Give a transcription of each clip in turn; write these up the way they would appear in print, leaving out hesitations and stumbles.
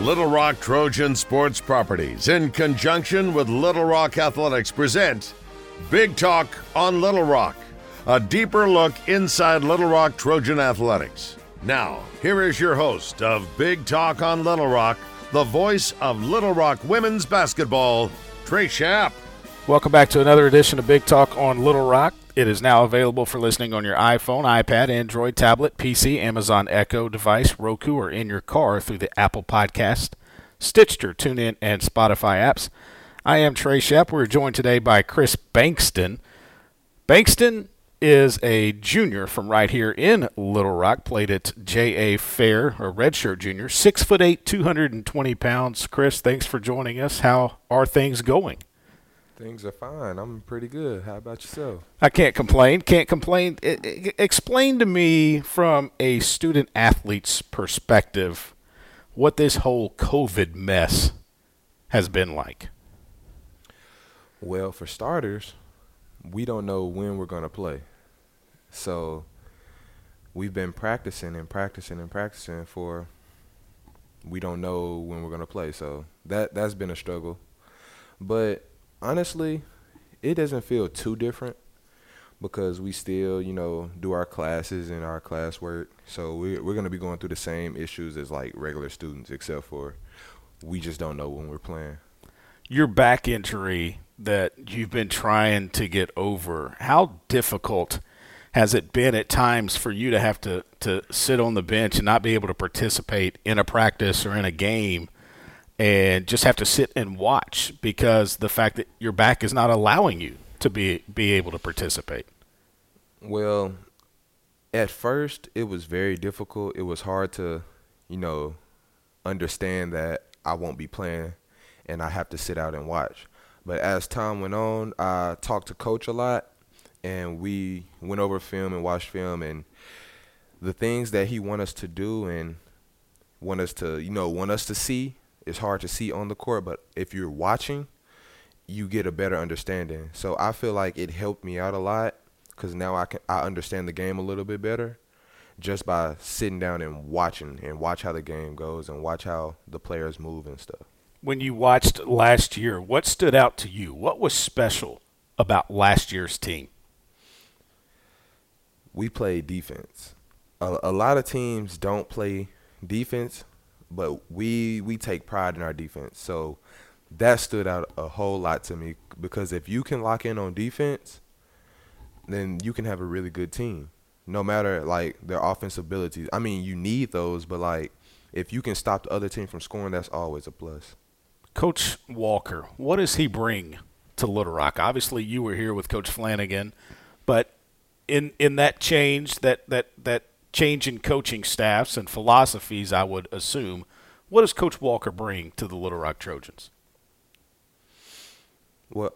Little Rock Trojan Sports Properties, in conjunction with Little Rock Athletics, present Big Talk on Little Rock, a deeper look inside Little Rock Trojan Athletics. Now, here is your host of Big Talk on Little Rock, the voice of Little Rock women's basketball, Trey Schaap. Welcome back to another edition of Big Talk on Little Rock. It is now available for listening on your iPhone, iPad, Android, tablet, PC, Amazon Echo device, Roku, or in your car through the Apple Podcast, Stitcher, TuneIn, and Spotify apps. I am Trey Schaap. We're joined today by Chris Bankston. Bankston is a junior from right here in Little Rock, played at J.A. Fair, a redshirt junior, 6'8", 220 pounds. Chris, thanks for joining us. How are things going? Things are fine. I'm pretty good. How about yourself? I can't complain. Explain to me from a student athlete's perspective what this whole COVID mess has been like. Well, for starters, we don't know when we're going to play. So we've been practicing for we don't know when we're going to play. So that's been a struggle. But honestly, it doesn't feel too different because we still, do our classes and our classwork. So we're going to be going through the same issues as like regular students, except for we just don't know when we're playing. Your back injury that you've been trying to get over, how difficult has it been at times for you to have to sit on the bench and not be able to participate in a practice or in a game? And just have to sit and watch because the fact that your back is not allowing you to be able to participate? Well, at first it was very difficult. It was hard to, understand that I won't be playing and I have to sit out and watch. But as time went on, I talked to Coach a lot and we went over film and watched film and the things that he wants us to do and want us to see. It's hard to see on the court, but if you're watching, you get a better understanding. So I feel like it helped me out a lot because now I understand the game a little bit better just by sitting down and watching and watch how the game goes and watch how the players move and stuff. When you watched last year, what stood out to you? What was special about last year's team? We played defense. A lot of teams don't play defense. But we take pride in our defense. So that stood out a whole lot to me because if you can lock in on defense, then you can have a really good team, no matter, their offensive abilities. I mean, you need those, but, if you can stop the other team from scoring, that's always a plus. Coach Walker, what does he bring to Little Rock? Obviously, you were here with Coach Flanagan, but in that change, that change in coaching staffs and philosophies, I would assume. What does Coach Walker bring to the Little Rock Trojans? Well,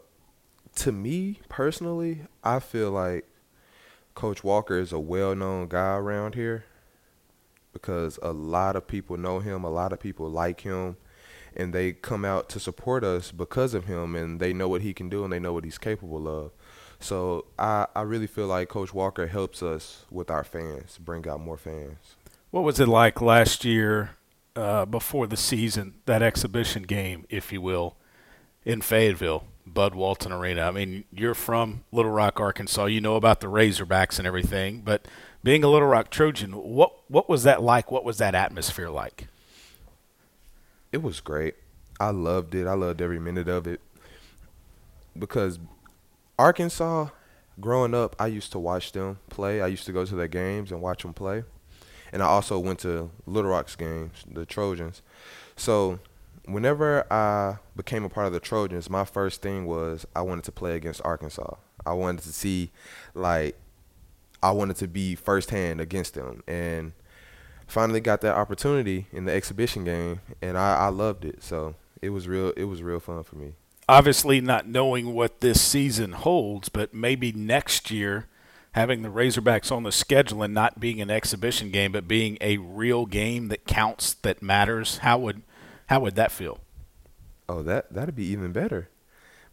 to me personally, I feel like Coach Walker is a well-known guy around here because a lot of people know him, a lot of people like him, and they come out to support us because of him, and they know what he can do and they know what he's capable of. So I really feel like Coach Walker helps us with our fans, bring out more fans. What was it like last year before the season, that exhibition game, if you will, in Fayetteville, Bud Walton Arena? I mean, you're from Little Rock, Arkansas. You know about the Razorbacks and everything. But being a Little Rock Trojan, what was that like? What was that atmosphere like? It was great. I loved it. I loved every minute of it because – Arkansas, growing up, I used to watch them play. I used to go to their games and watch them play. And I also went to Little Rock's games, the Trojans. So whenever I became a part of the Trojans, my first thing was I wanted to play against Arkansas. I wanted to see, I wanted to be firsthand against them. And finally got that opportunity in the exhibition game, and I loved it. So it was real fun for me. Obviously not knowing what this season holds, but maybe next year having the Razorbacks on the schedule and not being an exhibition game but being a real game that counts, that matters, how would that feel? Oh, that'd be even better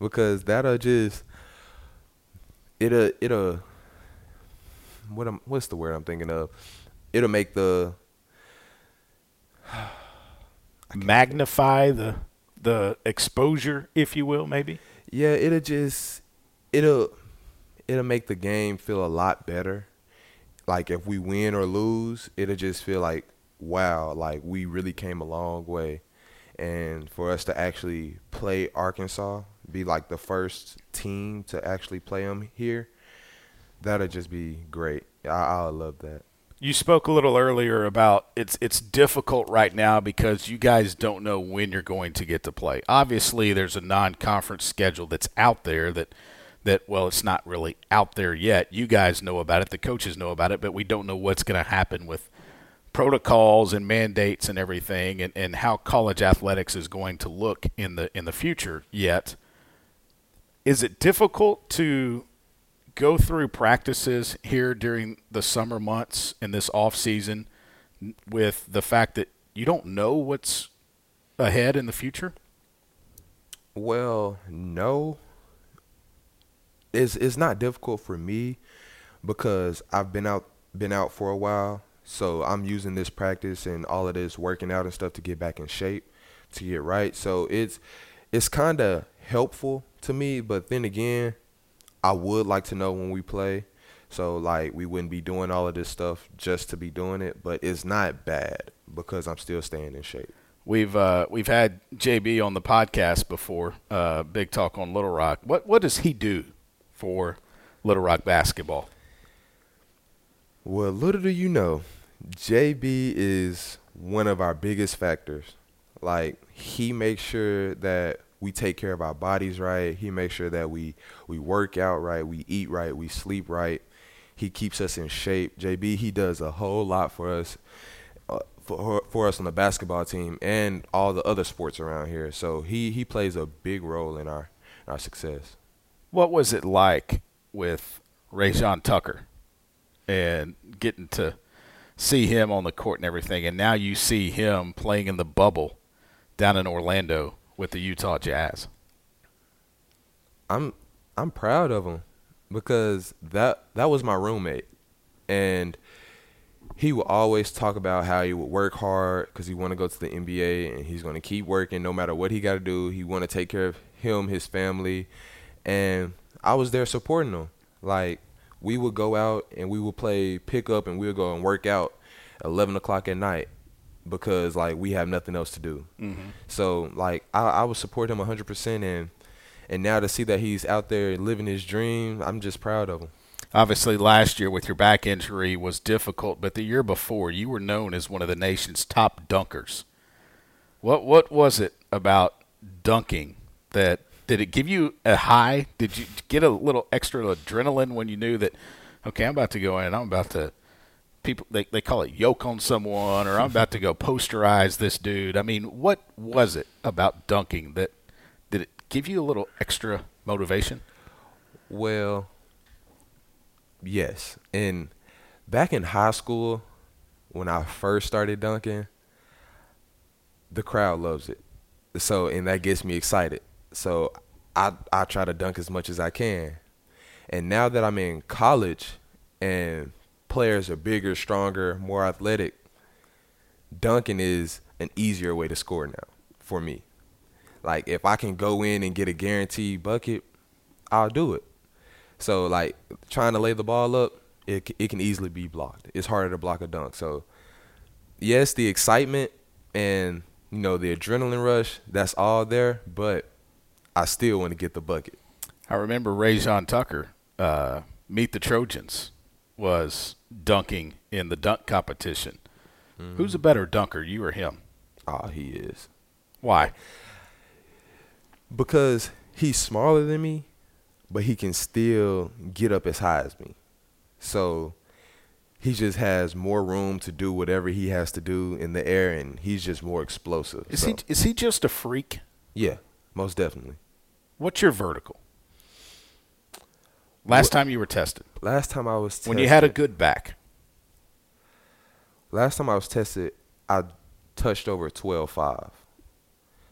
because it'll magnify the exposure, if you will, maybe? Yeah, it'll make the game feel a lot better. Like, if we win or lose, it'll just feel like, wow, like, we really came a long way. And for us to actually play Arkansas, be like the first team to actually play them here, that'll just be great. I love that. You spoke a little earlier about it's difficult right now because you guys don't know when you're going to get to play. Obviously, there's a non-conference schedule that's out there that it's not really out there yet. You guys know about it. The coaches know about it, but we don't know what's going to happen with protocols and mandates and everything and how college athletics is going to look in the future yet. Is it difficult to go through practices here during the summer months and this off season with the fact that you don't know what's ahead in the future? Well, no. It's not difficult for me because I've been out for a while, so I'm using this practice and all of this working out and stuff to get back in shape, to get right. So it's kind of helpful to me, but then again, I would like to know when we play, so like we wouldn't be doing all of this stuff just to be doing it. But it's not bad because I'm still staying in shape. We've had JB on the podcast before, Big Talk on Little Rock. What does he do for Little Rock basketball? Well, little do you know, JB is one of our biggest factors. Like, he makes sure that we take care of our bodies right. He makes sure that we work out right, we eat right, we sleep right. He keeps us in shape. JB, he does a whole lot for us, for us on the basketball team and all the other sports around here. So he plays a big role in our success. What was it like with Rayjon Tucker and getting to see him on the court and everything, and now you see him playing in the bubble down in Orlando with the Utah Jazz? I'm proud of him because that was my roommate, and he would always talk about how he would work hard because he want to go to the NBA and he's going to keep working no matter what he got to do. He want to take care of him, his family, and I was there supporting him. Like, we would go out and we would play pickup and we would go and work out 11 o'clock at night, because, like, we have nothing else to do. Mm-hmm. So, like, I would support him 100%, and now to see that he's out there living his dream, I'm just proud of him. Obviously, last year with your back injury was difficult, but the year before, you were known as one of the nation's top dunkers. What was it about dunking that – did it give you a high? Did you get a little extra adrenaline when you knew that, okay, I'm about to go in and I'm about to – people they call it yoke on someone, or I'm about to go posterize this dude. I mean, what was it about dunking that did it give you a little extra motivation? Well, yes. And back in high school, when I first started dunking, the crowd loves it. So, and that gets me excited. So I try to dunk as much as I can. And now that I'm in college and players are bigger, stronger, more athletic, dunking is an easier way to score now for me. Like, if I can go in and get a guaranteed bucket, I'll do it. So, like, trying to lay the ball up, it can easily be blocked. It's harder to block a dunk. So, yes, the excitement and, you know, the adrenaline rush, that's all there, but I still want to get the bucket. I remember Rayjon Tucker, Meet the Trojans, was dunking in the dunk competition. Mm-hmm. Who's a better dunker, you or him? Oh, he is. Why? Because he's smaller than me, but he can still get up as high as me. So he just has more room to do whatever he has to do in the air, and he's just more explosive. Is he just a freak? Yeah, most definitely. What's your vertical? Last time you were tested? Last time I was tested. When you had a good back? Last time I was tested, I touched over 12.5.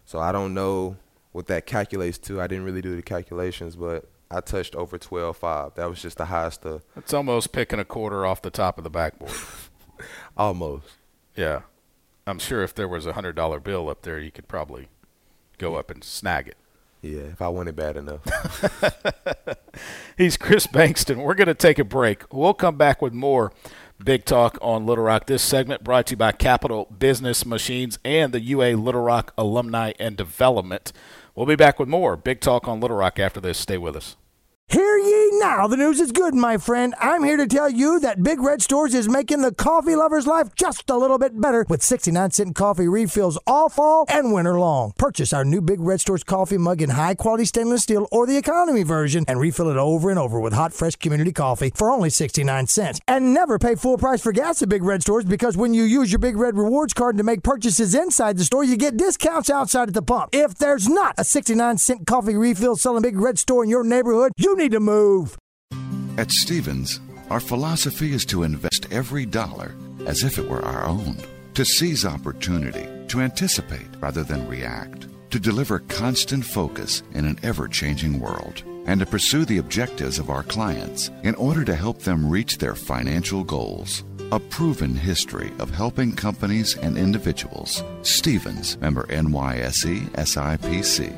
So I don't know what that calculates to. I didn't really do the calculations, but I touched over 12.5. That was just the highest. That's almost picking a quarter off the top of the backboard. Almost. Yeah. I'm sure if there was a $100 bill up there, you could probably go up and snag it. Yeah, if I want it bad enough. He's Chris Bankston. We're going to take a break. We'll come back with more Big Talk on Little Rock. This segment brought to you by Capital Business Machines and the UA Little Rock Alumni and Development. We'll be back with more Big Talk on Little Rock after this. Stay with us. Hear ye now, the news is good, my friend. I'm here to tell you that Big Red Stores is making the coffee lover's life just a little bit better with 69-cent coffee refills all fall and winter long. Purchase our new Big Red Stores coffee mug in high-quality stainless steel or the economy version and refill it over and over with hot, fresh community coffee for only 69 cents. And never pay full price for gas at Big Red Stores, because when you use your Big Red Rewards card to make purchases inside the store, you get discounts outside at the pump. If there's not a 69-cent coffee refill selling Big Red Store in your neighborhood, you need to move. At Stevens, our philosophy is to invest every dollar as if it were our own, to seize opportunity, to anticipate rather than react, to deliver constant focus in an ever-changing world, and to pursue the objectives of our clients in order to help them reach their financial goals. A proven history of helping companies and individuals. Stevens, member NYSE SIPC.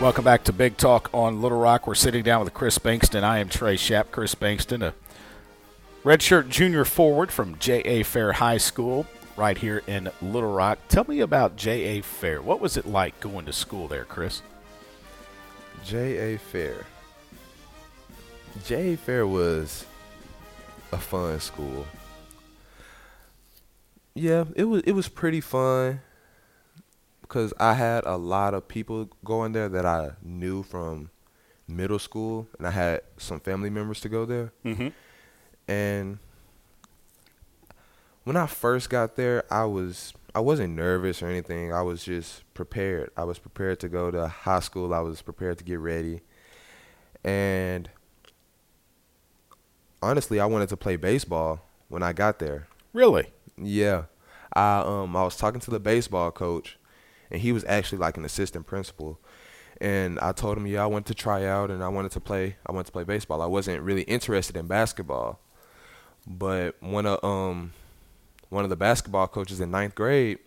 Welcome back to Big Talk on Little Rock. We're sitting down with Chris Bankston. I am Trey Schaap. Chris Bankston, a redshirt junior forward from J.A. Fair High School right here in Little Rock. Tell me about J.A. Fair. What was it like going to school there, Chris? J.A. Fair. J.A. Fair was a fun school. Yeah, it was pretty fun, because I had a lot of people going there that I knew from middle school, and I had some family members to go there. Mm-hmm. And when I first got there, I wasn't nervous or anything. I was just prepared. I was prepared to go to high school. I was prepared to get ready. And honestly, I wanted to play baseball when I got there. Really? Yeah. I was talking to the baseball coach, and he was actually like an assistant principal. And I told him, yeah, I went to try out and I wanted to play baseball. I wasn't really interested in basketball. But one of the basketball coaches in ninth grade,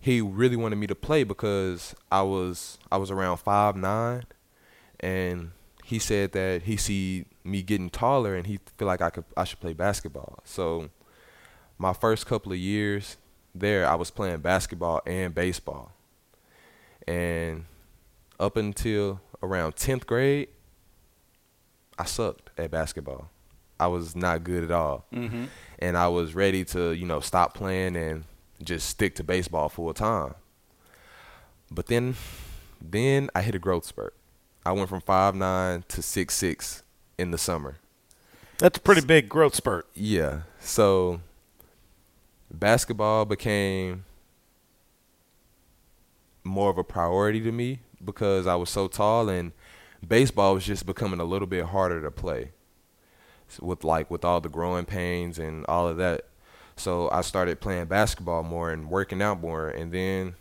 he really wanted me to play because I was around 5'9", and he said that he see me getting taller and he feel like I should play basketball. So my first couple of years there, I was playing basketball and baseball. And up until around 10th grade, I sucked at basketball. I was not good at all. Mm-hmm. And I was ready to, stop playing and just stick to baseball full time. But then I hit a growth spurt. I went from 5'9" to 6'6" in the summer. That's a pretty big growth spurt. Yeah. So basketball became more of a priority to me because I was so tall, and baseball was just becoming a little bit harder to play with all the growing pains and all of that. So I started playing basketball more and working out more, and then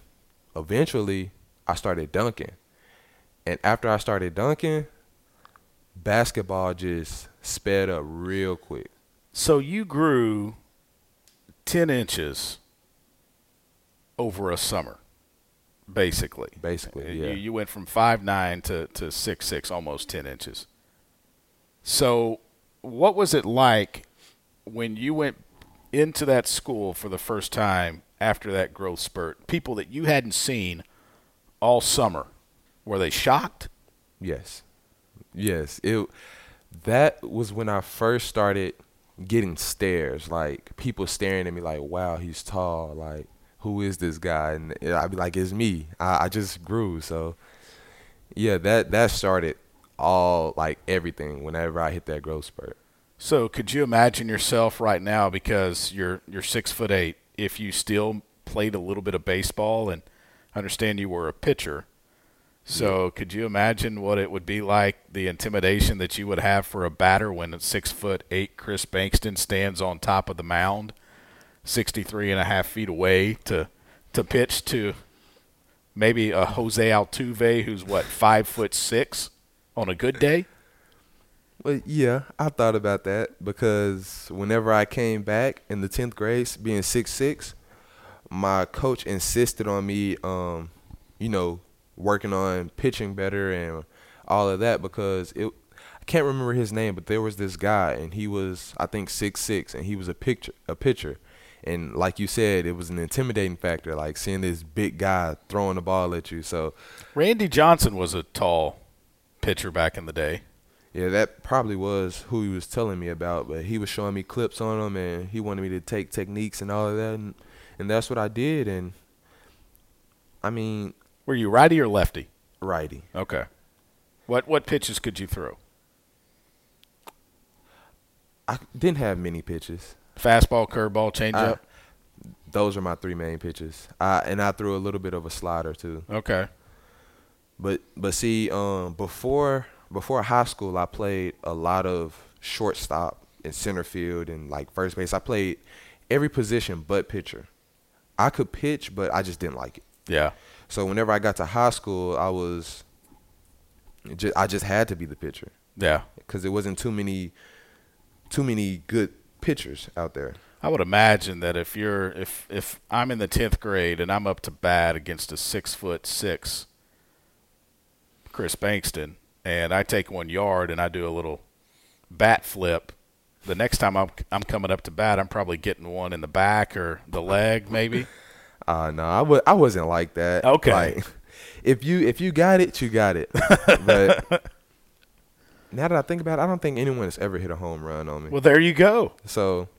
eventually I started dunking. And after I started dunking, basketball just sped up real quick. So you grew 10 inches over a summer, basically. Basically, yeah. You went from 5'9" to 6'6", almost 10 inches. So what was it like when you went into that school for the first time after that growth spurt? People that you hadn't seen all summer, were they shocked? Yes. Yes. That was when I first started getting stares, like people staring at me like, wow, he's tall, like, who is this guy? And I'd be like, it's me. I just grew. So yeah, that started all, like, everything whenever I hit that growth spurt. So could you imagine yourself right now, because you're 6'8", if you still played a little bit of baseball? And I understand you were a pitcher, so yeah. Could you imagine what it would be like, the intimidation that you would have for a batter when a 6'8" Chris Bankston stands on top of the mound, 63.5 feet away to pitch to maybe a Jose Altuve who's 5'6" on a good day? Well, yeah, I thought about that because whenever I came back in the 10th grade, being 6'6", my coach insisted on me, working on pitching better and all of that because I can't remember his name, but there was this guy, and he was, I think, 6'6", and he was a pitcher. And like you said, it was an intimidating factor, like seeing this big guy throwing the ball at you. So, Randy Johnson was a tall pitcher back in the day. Yeah, that probably was who he was telling me about, but he was showing me clips on him, and he wanted me to take techniques and all of that, and that's what I did. And, I mean – Were you righty or lefty? Righty. Okay. What pitches could you throw? I didn't have many pitches. Fastball, curveball, changeup? Those are my three main pitches. I threw a little bit of a slider too. Okay. But see, before high school, I played a lot of shortstop and center field and, like, first base. I played every position but pitcher. I could pitch, but I just didn't like it. Yeah. So whenever I got to high school, I just had to be the pitcher. Yeah. Because there wasn't too many good pitchers out there. I would imagine that if I'm in the 10th grade and I'm up to bat against a 6'6" Chris Bankston, and I take 1 yard and I do a little bat flip, the next time I'm coming up to bat, I'm probably getting one in the back or the leg, maybe. No, I wasn't like that. Okay. Like, if you got it, you got it. But now that I think about it, I don't think anyone has ever hit a home run on me. Well, there you go. So,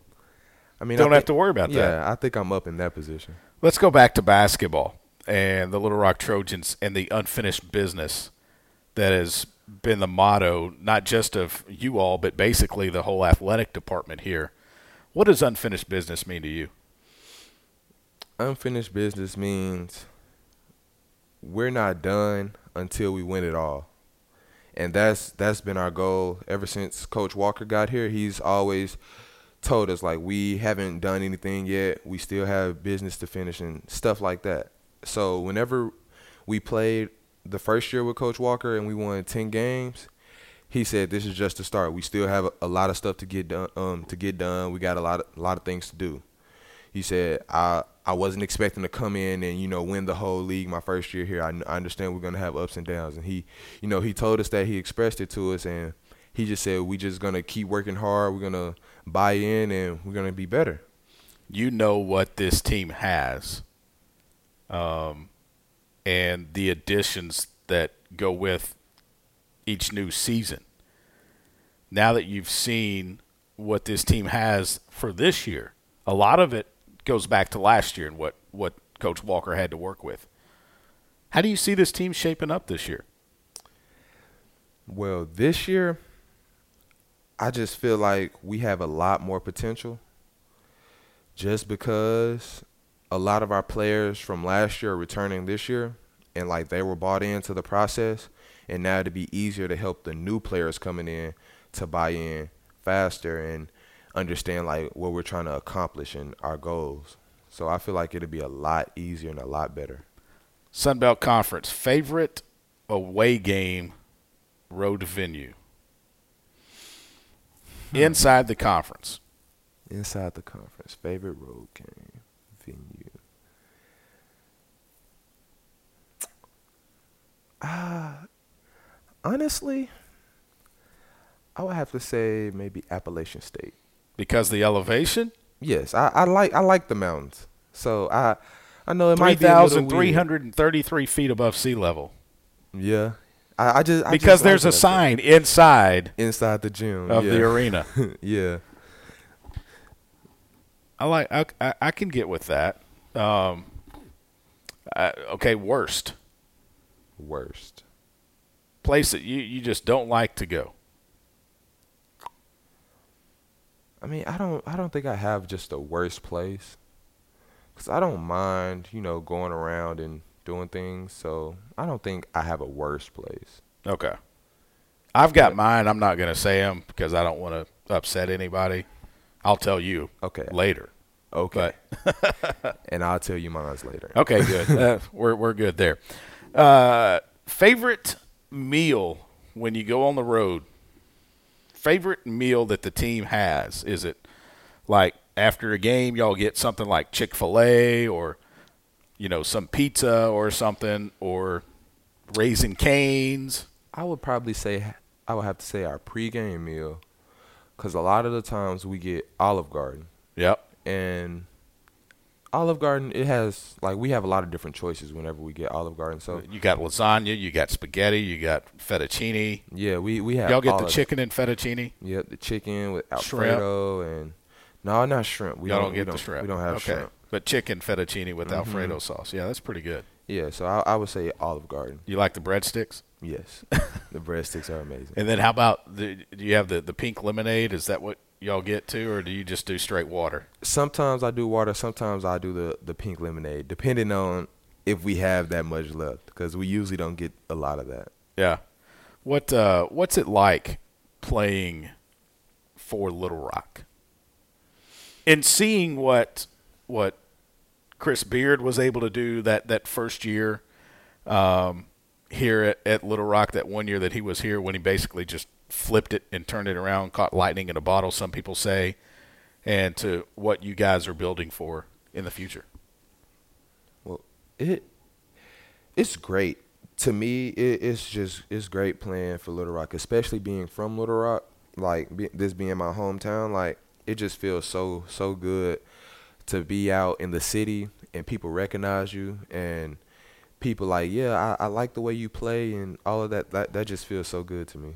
I mean, don't have to worry about that. Yeah, I think I'm up in that position. Let's go back to basketball and the Little Rock Trojans and the unfinished business that is been the motto, not just of you all, but basically the whole athletic department here. What does unfinished business mean to you? Unfinished business means we're not done until we win it all. And that's been our goal ever since Coach Walker got here. He's always told us, like, we haven't done anything yet. We still have business to finish and stuff like that. So whenever we played the first year with Coach Walker and we won 10 games, he said, this is just the start. We still have a lot of stuff to get done. We got a lot of things to do. He said, I wasn't expecting to come in and, win the whole league my first year here. I understand we're going to have ups and downs. And he told us that, he expressed it to us, and he just said, we just going to keep working hard. We're going to buy in, and we're going to be better. You know what this team has. And the additions that go with each new season. Now that you've seen what this team has for this year, a lot of it goes back to last year and what Coach Walker had to work with. How do you see this team shaping up this year? Well, this year, I just feel like we have a lot more potential just because – a lot of our players from last year are returning this year, and, like, they were bought into the process, and now it'd be easier to help the new players coming in to buy in faster and understand, like, what we're trying to accomplish and our goals. So I feel like it'll be a lot easier and a lot better. Sunbelt Conference, favorite away game, road venue? Inside the conference. Inside the conference, favorite road game. Honestly, I would have to say maybe Appalachian State. Because the elevation? Yes, I like the mountains. So I know it might be 3,333 feet above sea level. Yeah. I just there's a sign inside the gym of the arena. Yeah. I can get with that. Okay, worst. Worst place that you just don't like to go. I mean, I don't think I have just the worst place, because I don't mind, going around and doing things. So I don't think I have a worst place. Okay, I've got mine. I'm not gonna say them because I don't want to upset anybody. I'll tell you later. Okay, and I'll tell you mine later. Okay, good. We're good there. Favorite meal when you go on the road? favorite meal that the team has? Is it like after a game y'all get something like Chick-fil-A or, you know, some pizza or something, or Raising Cane's? I would probably say – I would have to say our pregame meal, because a lot of the times we get Olive Garden. Yep. And Olive Garden, it has – like we have a lot of different choices whenever we get Olive Garden. So you got lasagna, you got spaghetti, you got fettuccine. Yeah, we have – y'all get the chicken and fettuccine? Yeah, the chicken with Alfredo and – no, not shrimp. We don't get the shrimp. We don't have shrimp. But chicken fettuccine with Alfredo sauce. Yeah, that's pretty good. Yeah, so I would say Olive Garden. You like the breadsticks? Yes, the breadsticks are amazing. And then how about do you have the pink lemonade? Is that what y'all get to, or do you just do straight water? Sometimes I do water. Sometimes I do the pink lemonade, depending on if we have that much left, because we usually don't get a lot of that. Yeah. What's it like playing for Little Rock? And seeing what Chris Beard was able to do that first year here at Little Rock, that one year that he was here, when he basically just flipped it and turned it around, caught lightning in a bottle, some people say, and to what you guys are building for in the future. Well, it's great. To me, it's great playing for Little Rock, especially being from Little Rock, like this being my hometown. Like, it just feels so good to be out in the city and people recognize you and people like, yeah, I like the way you play and all of that. That just feels so good to me.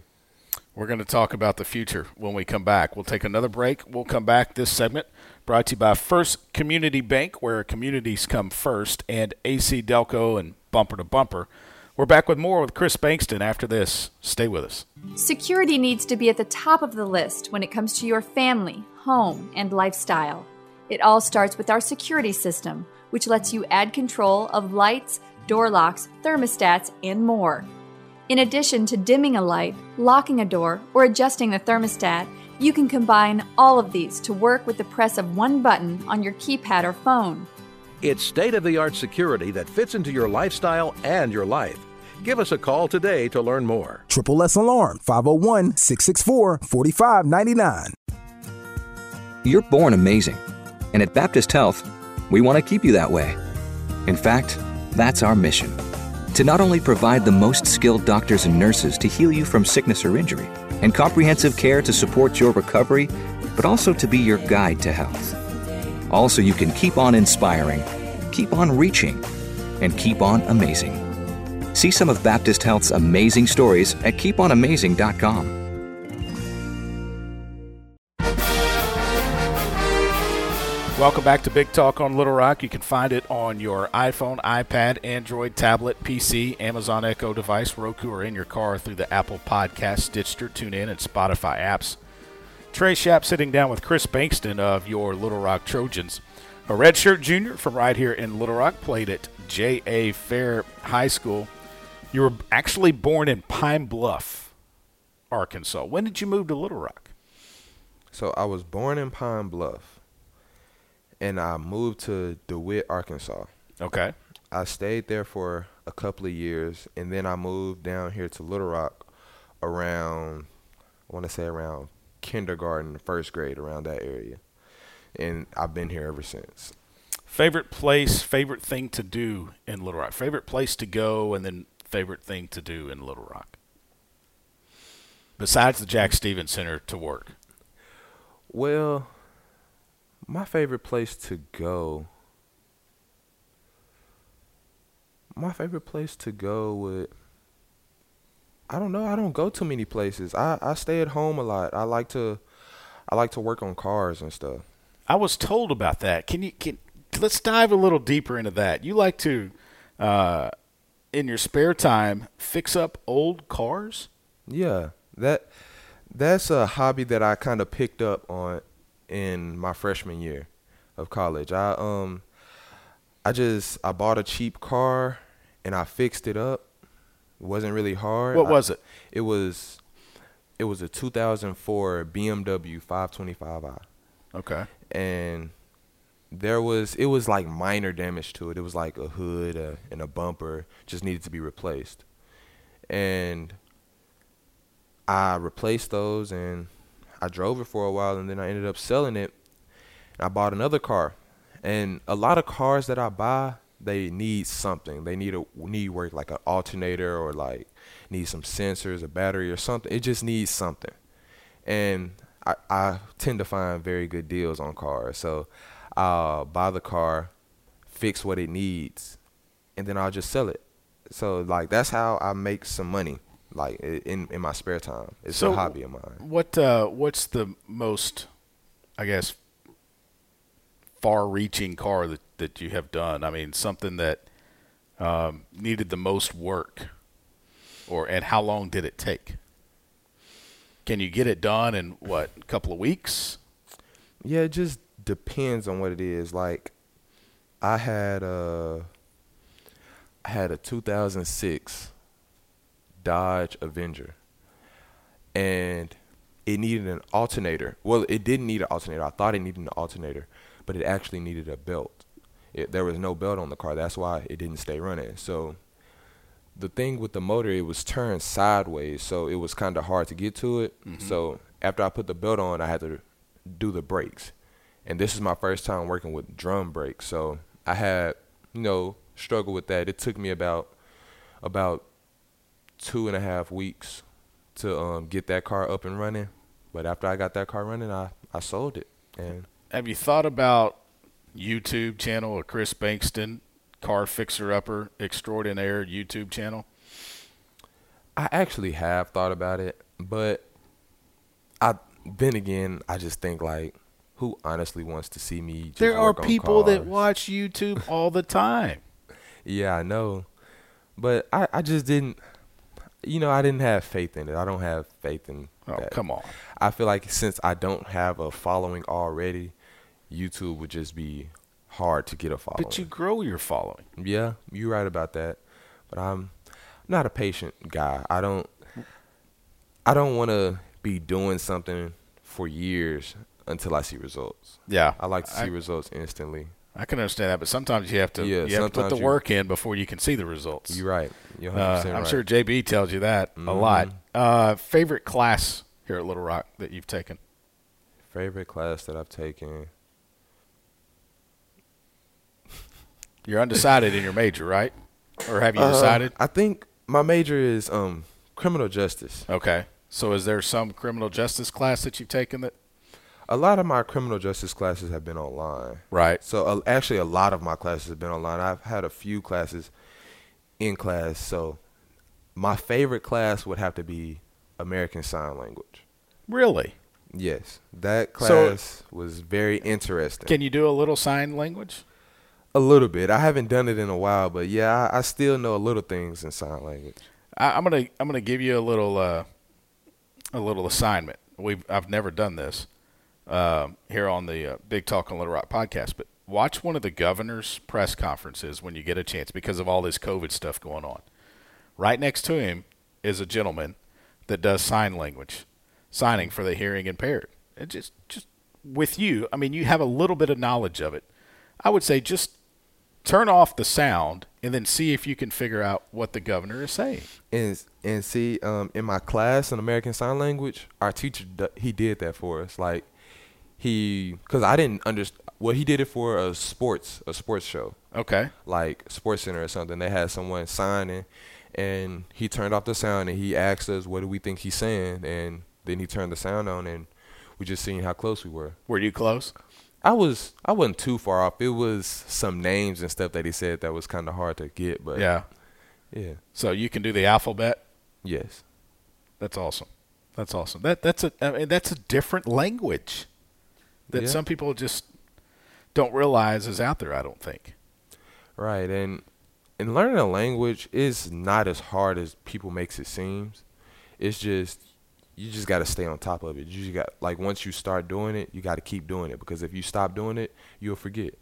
We're going to talk about the future when we come back. We'll take another break. We'll come back. This segment brought to you by First Community Bank, where communities come first, and AC Delco and Bumper to Bumper. We're back with more with Chris Bankston after this. Stay with us. Security needs to be at the top of the list when it comes to your family, home, and lifestyle. It all starts with our security system, which lets you add control of lights, door locks, thermostats, and more. In addition to dimming a light, locking a door, or adjusting the thermostat, you can combine all of these to work with the press of one button on your keypad or phone. It's state-of-the-art security that fits into your lifestyle and your life. Give us a call today to learn more. Triple S Alarm, 501-664-4599. You're born amazing. And at Baptist Health, we want to keep you that way. In fact, that's our mission, to not only provide the most skilled doctors and nurses to heal you from sickness or injury and comprehensive care to support your recovery, but also to be your guide to health. Also, you can keep on inspiring, keep on reaching, and keep on amazing. See some of Baptist Health's amazing stories at keeponamazing.com. Welcome back to Big Talk on Little Rock. You can find it on your iPhone, iPad, Android, tablet, PC, Amazon Echo device, Roku, or in your car through the Apple Podcast, Stitcher, TuneIn, and Spotify apps. Trey Schaap sitting down with Chris Bankston of your Little Rock Trojans. A redshirt junior from right here in Little Rock, played at J.A. Fair High School. You were actually born in Pine Bluff, Arkansas. When did you move to Little Rock? So I was born in Pine Bluff, and I moved to DeWitt, Arkansas. Okay. I stayed there for a couple of years, and then I moved down here to Little Rock around kindergarten, first grade, around that area. And I've been here ever since. Favorite place, favorite thing to do in Little Rock? Favorite place to go, and then favorite thing to do in Little Rock? Besides the Jack Stevens Center to work. Well, My favorite place to go would, I don't know, I don't go too many places. I stay at home a lot. I like to work on cars and stuff. I was told about that. Let's dive a little deeper into that. You like to, in your spare time, fix up old cars? Yeah. That's a hobby that I kind of picked up on in my freshman year of college. I bought a cheap car and I fixed it up. It wasn't really hard. What was it? It was a 2004 BMW 525i. Okay. And it was like minor damage to it. It was like a hood and a bumper just needed to be replaced. And I replaced those, and I drove it for a while, and then I ended up selling it. I bought another car. And a lot of cars that I buy, they need something. They need work, like an alternator, or like need some sensors, a battery or something. It just needs something. And I tend to find very good deals on cars. So I'll buy the car, fix what it needs, and then I'll just sell it. So like that's how I make some money, like in my spare time. It's a hobby of mine. What's the most, I guess, far-reaching car that you have done? I mean, something that needed the most work, and how long did it take? Can you get it done in what, a couple of weeks? Yeah, it just depends on what it is. Like, I had a 2006 Dodge Avenger, and it needed an alternator. Well, it didn't need an alternator. I thought it needed an alternator, but it actually needed a belt. There was no belt on the car. That's why it didn't stay running. So the thing with the motor, it was turned sideways, so it was kind of hard to get to it. Mm-hmm. So after I put the belt on, I had to do the brakes. And this is my first time working with drum brakes. So I had, struggle with that. It took me about 2.5 weeks to get that car up and running. But after I got that car running, I sold it. And have you thought about YouTube channel or Chris Bankston, Car Fixer Upper Extraordinaire YouTube channel? I actually have thought about it, but I just think, like, who honestly wants to see me just There are people that watch YouTube all the time. Yeah, I know. But I just didn't, I didn't have faith in it. I don't have faith in that. Oh, come on. I feel like since I don't have a following already, YouTube would just be hard to get a following. But you grow your following. Yeah, you're right about that. But I'm not a patient guy. I don't want to be doing something for years until I see results. Yeah. I like to see results instantly. I can understand that, but sometimes you have to, put the work in before you can see the results. You're right. You're 100% right. I'm sure JB tells you that a lot. Favorite class here at Little Rock that you've taken? Favorite class that I've taken? You're undecided in your major, right? Or have you decided? I think my major is criminal justice. Okay. So is there some criminal justice class that you've taken that? A lot of my criminal justice classes have been online. Right. So actually a lot of my classes have been online. I've had a few classes in class. So my favorite class would have to be American Sign Language. Really? Yes. That class was very interesting. Can you do a little sign language? A little bit. I haven't done it in a while, but yeah, I still know a little things in sign language. I'm gonna give you a little assignment. I've never done this here on the Big Talk on Little Rock podcast, but watch one of the governor's press conferences when you get a chance because of all this COVID stuff going on. Right next to him is a gentleman that does sign language, signing for the hearing impaired. And just with you, I mean, you have a little bit of knowledge of it. I would say just turn off the sound and then see if you can figure out what the governor is saying. And see, in my class in American Sign Language, our teacher, he did that for us. Like, because I didn't understand. Well, he did it for a sports show. Okay. Like Sports Center or something. They had someone signing, and he turned off the sound, and he asked us, what do we think he's saying? And then he turned the sound on, and we just seen how close we were. Were you close? I wasn't too far off. It was some names and stuff that he said that was kind of hard to get, but yeah. So you can do the alphabet? Yes. That's awesome. That's a different language that some people just don't realize is out there, I don't think. Right, and learning a language is not as hard as people makes it seem. It's just you just got to stay on top of it. You just got, like, once you start doing it, you got to keep doing it, because if you stop doing it, you'll forget.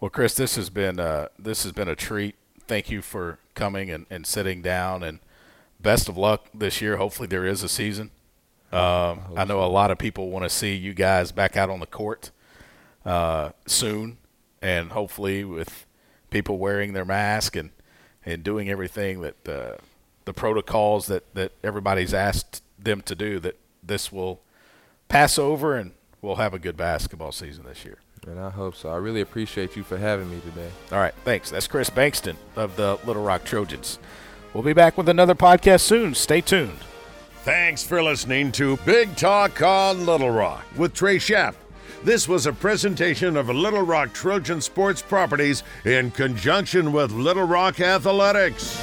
Well, Chris, this has been a treat. Thank you for coming and sitting down, and best of luck this year. Hopefully there is a season. I know a lot of people want to see you guys back out on the court soon, and hopefully with people wearing their mask and doing everything that the protocols that everybody's asked them to do, that this will pass over, and we'll have a good basketball season this year. And I hope so. I really appreciate you for having me today. All right, thanks. That's Chris Bankston of the Little Rock Trojans. We'll be back with another podcast soon. Stay tuned. Thanks for listening to Big Talk on Little Rock with Trey Schaap. This was a presentation of Little Rock Trojan Sports Properties in conjunction with Little Rock Athletics.